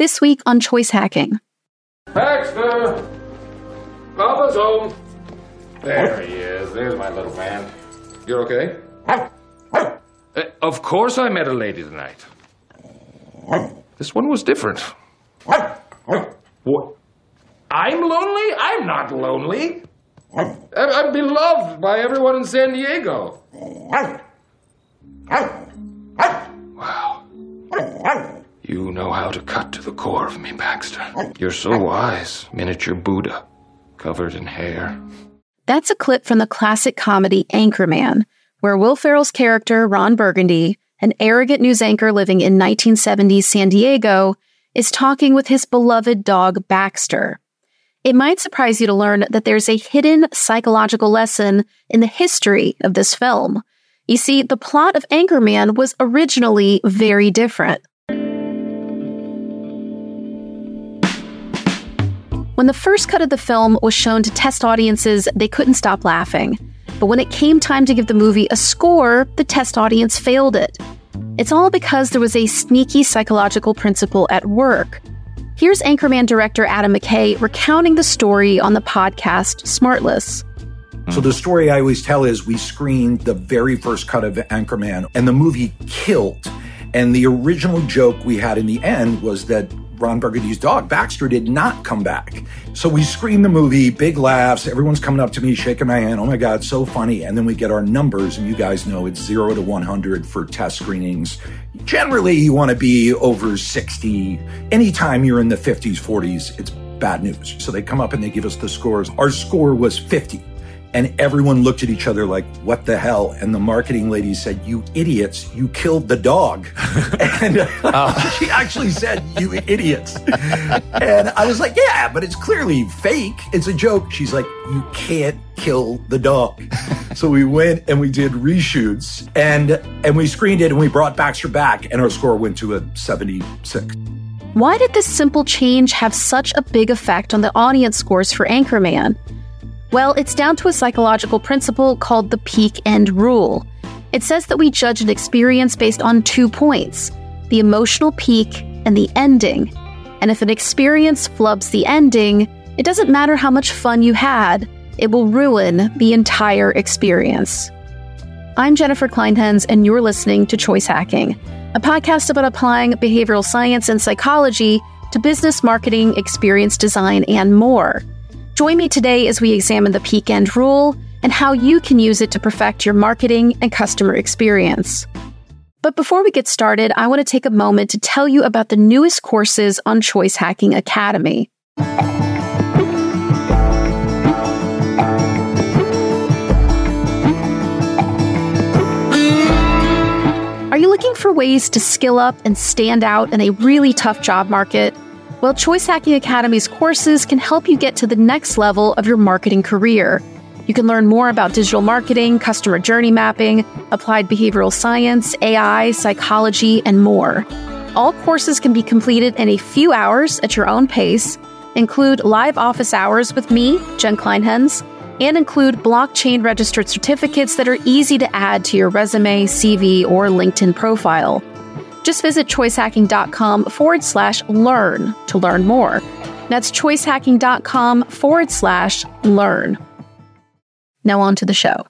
This week on Choice Hacking. Baxter! Papa's home! There he is. There's my little man. You're okay? Of course I met a lady tonight. This one was different. What? I'm lonely? I'm not lonely. I'm beloved by everyone in San Diego. Wow. You know how to cut to the core of me, Baxter. You're so wise, miniature Buddha, covered in hair. That's a clip from the classic comedy Anchorman, where Will Ferrell's character, Ron Burgundy, an arrogant news anchor living in 1970s San Diego, is talking with his beloved dog, Baxter. It might surprise you to learn that there's a hidden psychological lesson in the history of this film. You see, the plot of Anchorman was originally very different. When the first cut of the film was shown to test audiences, they couldn't stop laughing. But when it came time to give the movie a score, the test audience failed it. It's all because there was a sneaky psychological principle at work. Here's Anchorman director Adam McKay recounting the story on the podcast Smartless. So the story I always tell is we screened the very first cut of Anchorman and the movie killed. And the original joke we had in the end was that Ron Burgundy's dog, Baxter, did not come back. So we screen the movie, big laughs, everyone's coming up to me, shaking my hand, oh my God, so funny. And then we get our numbers, and you guys know it's 0 to 100 for test screenings. Generally, you want to be over 60. Anytime you're in the 50s, 40s, it's bad news. So they come up and they give us the scores. Our score was 50. And everyone looked at each other like, what the hell? And the marketing lady said, you idiots, you killed the dog. And she actually said, you idiots. And I was like, yeah, but it's clearly fake. It's a joke. She's like, you can't kill the dog. So we went and we did reshoots and we screened it and we brought Baxter back and our score went to a 76. Why did this simple change have such a big effect on the audience scores for Anchorman? Well, it's down to a psychological principle called the peak end rule. It says that we judge an experience based on 2 points, the emotional peak and the ending. And if an experience flubs the ending, it doesn't matter how much fun you had, it will ruin the entire experience. I'm Jennifer Kleinhans, and you're listening to Choice Hacking, a podcast about applying behavioral science and psychology to business marketing, experience design, and more. Join me today as we examine the peak end rule and how you can use it to perfect your marketing and customer experience. But before we get started, I want to take a moment to tell you about the newest courses on Choice Hacking Academy. Are you looking for ways to skill up and stand out in a really tough job market? Well, Choice Hacking Academy's courses can help you get to the next level of your marketing career. You can learn more about digital marketing, customer journey mapping, applied behavioral science, AI, psychology, and more. All courses can be completed in a few hours at your own pace, include live office hours with me, Jen Kleinhans, and include blockchain-registered certificates that are easy to add to your resume, CV, or LinkedIn profile. Just visit choicehacking.com/learn to learn more. That's choicehacking.com/learn. Now on to the show.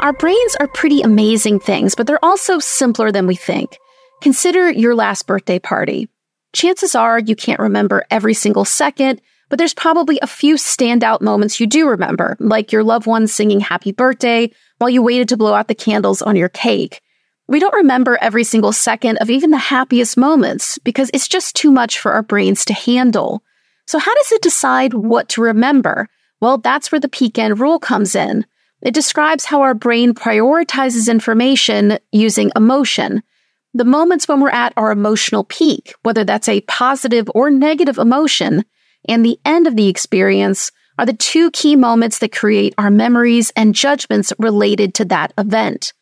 Our brains are pretty amazing things, but they're also simpler than we think. Consider your last birthday party. Chances are you can't remember every single second, but there's probably a few standout moments you do remember, like your loved one singing happy birthday while you waited to blow out the candles on your cake. We don't remember every single second of even the happiest moments because it's just too much for our brains to handle. So how does it decide what to remember? Well, that's where the peak end rule comes in. It describes how our brain prioritizes information using emotion. The moments when we're at our emotional peak, whether that's a positive or negative emotion, and the end of the experience are the two key moments that create our memories and judgments related to that event.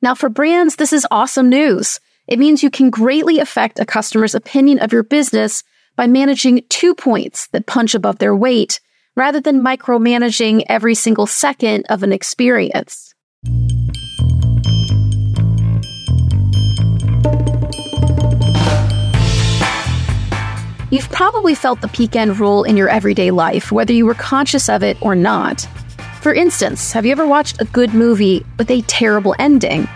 Now, for brands, this is awesome news. It means you can greatly affect a customer's opinion of your business by managing 2 points that punch above their weight, rather than micromanaging every single second of an experience. You've probably felt the peak end rule in your everyday life, whether you were conscious of it or not. For instance, have you ever watched a good movie with a terrible ending?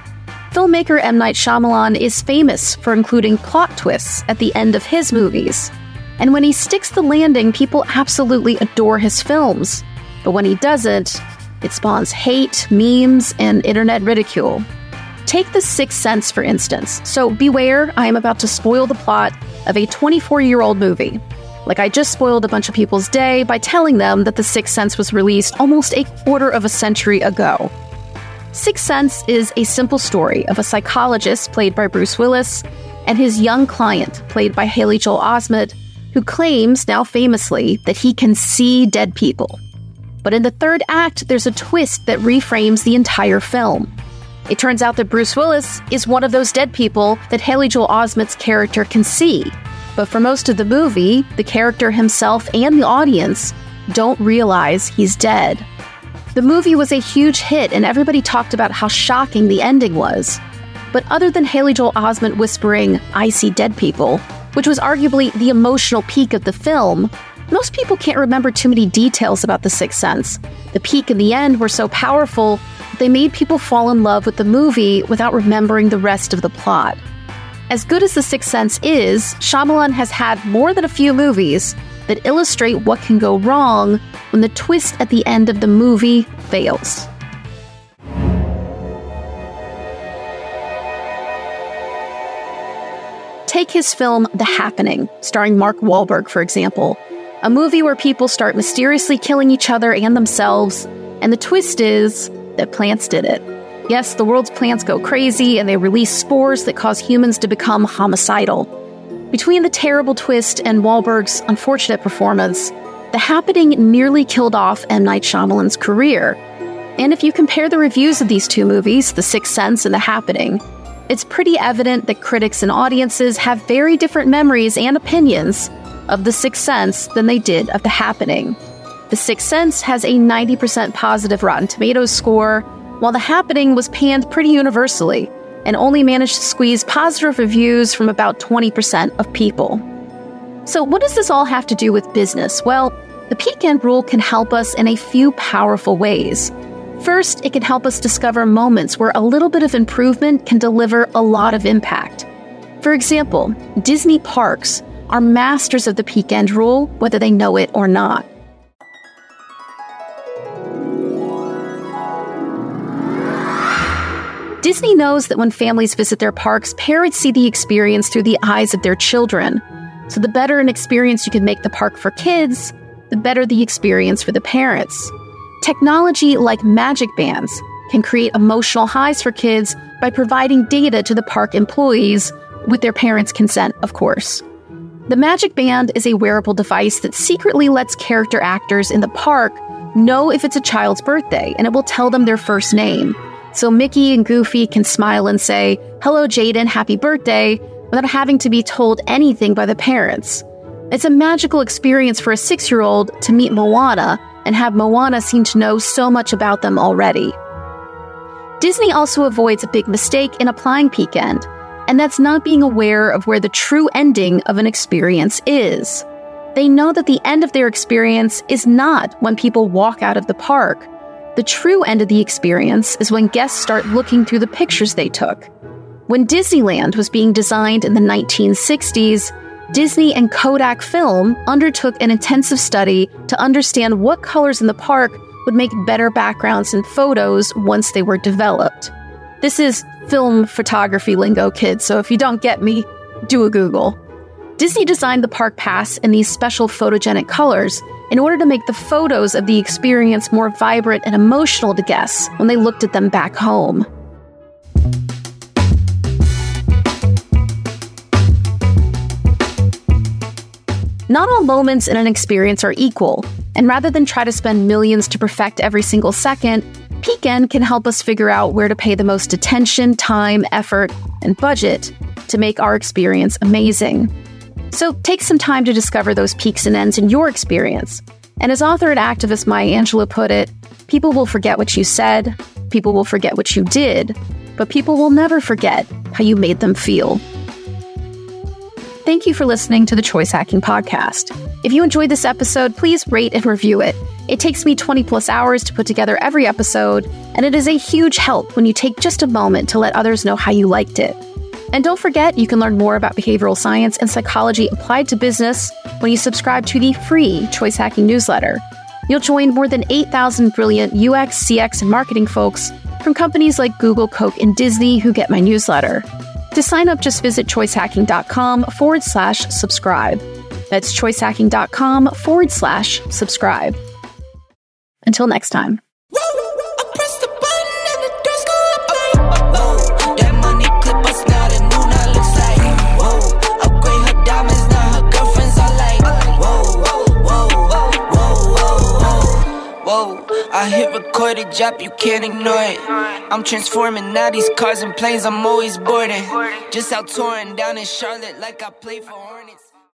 Filmmaker M. Night Shyamalan is famous for including plot twists at the end of his movies. And when he sticks the landing, people absolutely adore his films. But when he doesn't, it spawns hate, memes, and internet ridicule. Take The Sixth Sense, for instance. So beware, I am about to spoil the plot of a 24-year-old movie. Like I just spoiled a bunch of people's day by telling them that The Sixth Sense was released almost a quarter of a century ago. Sixth Sense is a simple story of a psychologist played by Bruce Willis and his young client played by Haley Joel Osment, who claims, now famously, that he can see dead people. But in the third act, there's a twist that reframes the entire film. It turns out that Bruce Willis is one of those dead people that Haley Joel Osment's character can see. But for most of the movie, the character himself and the audience don't realize he's dead. The movie was a huge hit, and everybody talked about how shocking the ending was. But other than Haley Joel Osment whispering, "I see dead people," which was arguably the emotional peak of the film, most people can't remember too many details about The Sixth Sense. The peak and the end were so powerful, they made people fall in love with the movie without remembering the rest of the plot. As good as The Sixth Sense is, Shyamalan has had more than a few movies that illustrate what can go wrong when the twist at the end of the movie fails. Take his film The Happening, starring Mark Wahlberg, for example, a movie where people start mysteriously killing each other and themselves, and the twist is that plants did it. Yes, the world's plants go crazy, and they release spores that cause humans to become homicidal. Between the terrible twist and Wahlberg's unfortunate performance, The Happening nearly killed off M. Night Shyamalan's career. And if you compare the reviews of these two movies, The Sixth Sense and The Happening, it's pretty evident that critics and audiences have very different memories and opinions of The Sixth Sense than they did of The Happening. The Sixth Sense has a 90% positive Rotten Tomatoes score, while The Happening was panned pretty universally and only managed to squeeze positive reviews from about 20% of people. So what does this all have to do with business? Well, the peak end rule can help us in a few powerful ways. First, it can help us discover moments where a little bit of improvement can deliver a lot of impact. For example, Disney parks are masters of the peak end rule, whether they know it or not. Disney knows that when families visit their parks, parents see the experience through the eyes of their children. So the better an experience you can make the park for kids, the better the experience for the parents. Technology like Magic Bands can create emotional highs for kids by providing data to the park employees, with their parents' consent, of course. The Magic Band is a wearable device that secretly lets character actors in the park know if it's a child's birthday, and it will tell them their first name. So Mickey and Goofy can smile and say, "Hello, Jaden, happy birthday," without having to be told anything by the parents. It's a magical experience for a 6-year-old to meet Moana and have Moana seem to know so much about them already. Disney also avoids a big mistake in applying peak end, and that's not being aware of where the true ending of an experience is. They know that the end of their experience is not when people walk out of the park. The true end of the experience is when guests start looking through the pictures they took. When Disneyland was being designed in the 1960s, Disney and Kodak Film undertook an intensive study to understand what colors in the park would make better backgrounds and photos once they were developed. This is film photography lingo, kids, so if you don't get me, do a Google. Disney designed the park pass in these special photogenic colors in order to make the photos of the experience more vibrant and emotional to guests when they looked at them back home. Not all moments in an experience are equal, and rather than try to spend millions to perfect every single second, peak end can help us figure out where to pay the most attention, time, effort, and budget to make our experience amazing. So take some time to discover those peaks and ends in your experience. And as author and activist Maya Angelou put it, people will forget what you said, people will forget what you did, but people will never forget how you made them feel. Thank you for listening to the Choice Hacking Podcast. If you enjoyed this episode, please rate and review it. It takes me 20 plus hours to put together every episode, and it is a huge help when you take just a moment to let others know how you liked it. And don't forget, you can learn more about behavioral science and psychology applied to business when you subscribe to the free Choice Hacking newsletter. You'll join more than 8,000 brilliant UX, CX, and marketing folks from companies like Google, Coke, and Disney who get my newsletter. To sign up, just visit choicehacking.com/subscribe. That's choicehacking.com/subscribe. Until next time. I hit recorded drop, you can't ignore it. I'm transforming, now these cars and planes, I'm always boarding. Just out touring down in Charlotte like I play for Hornets.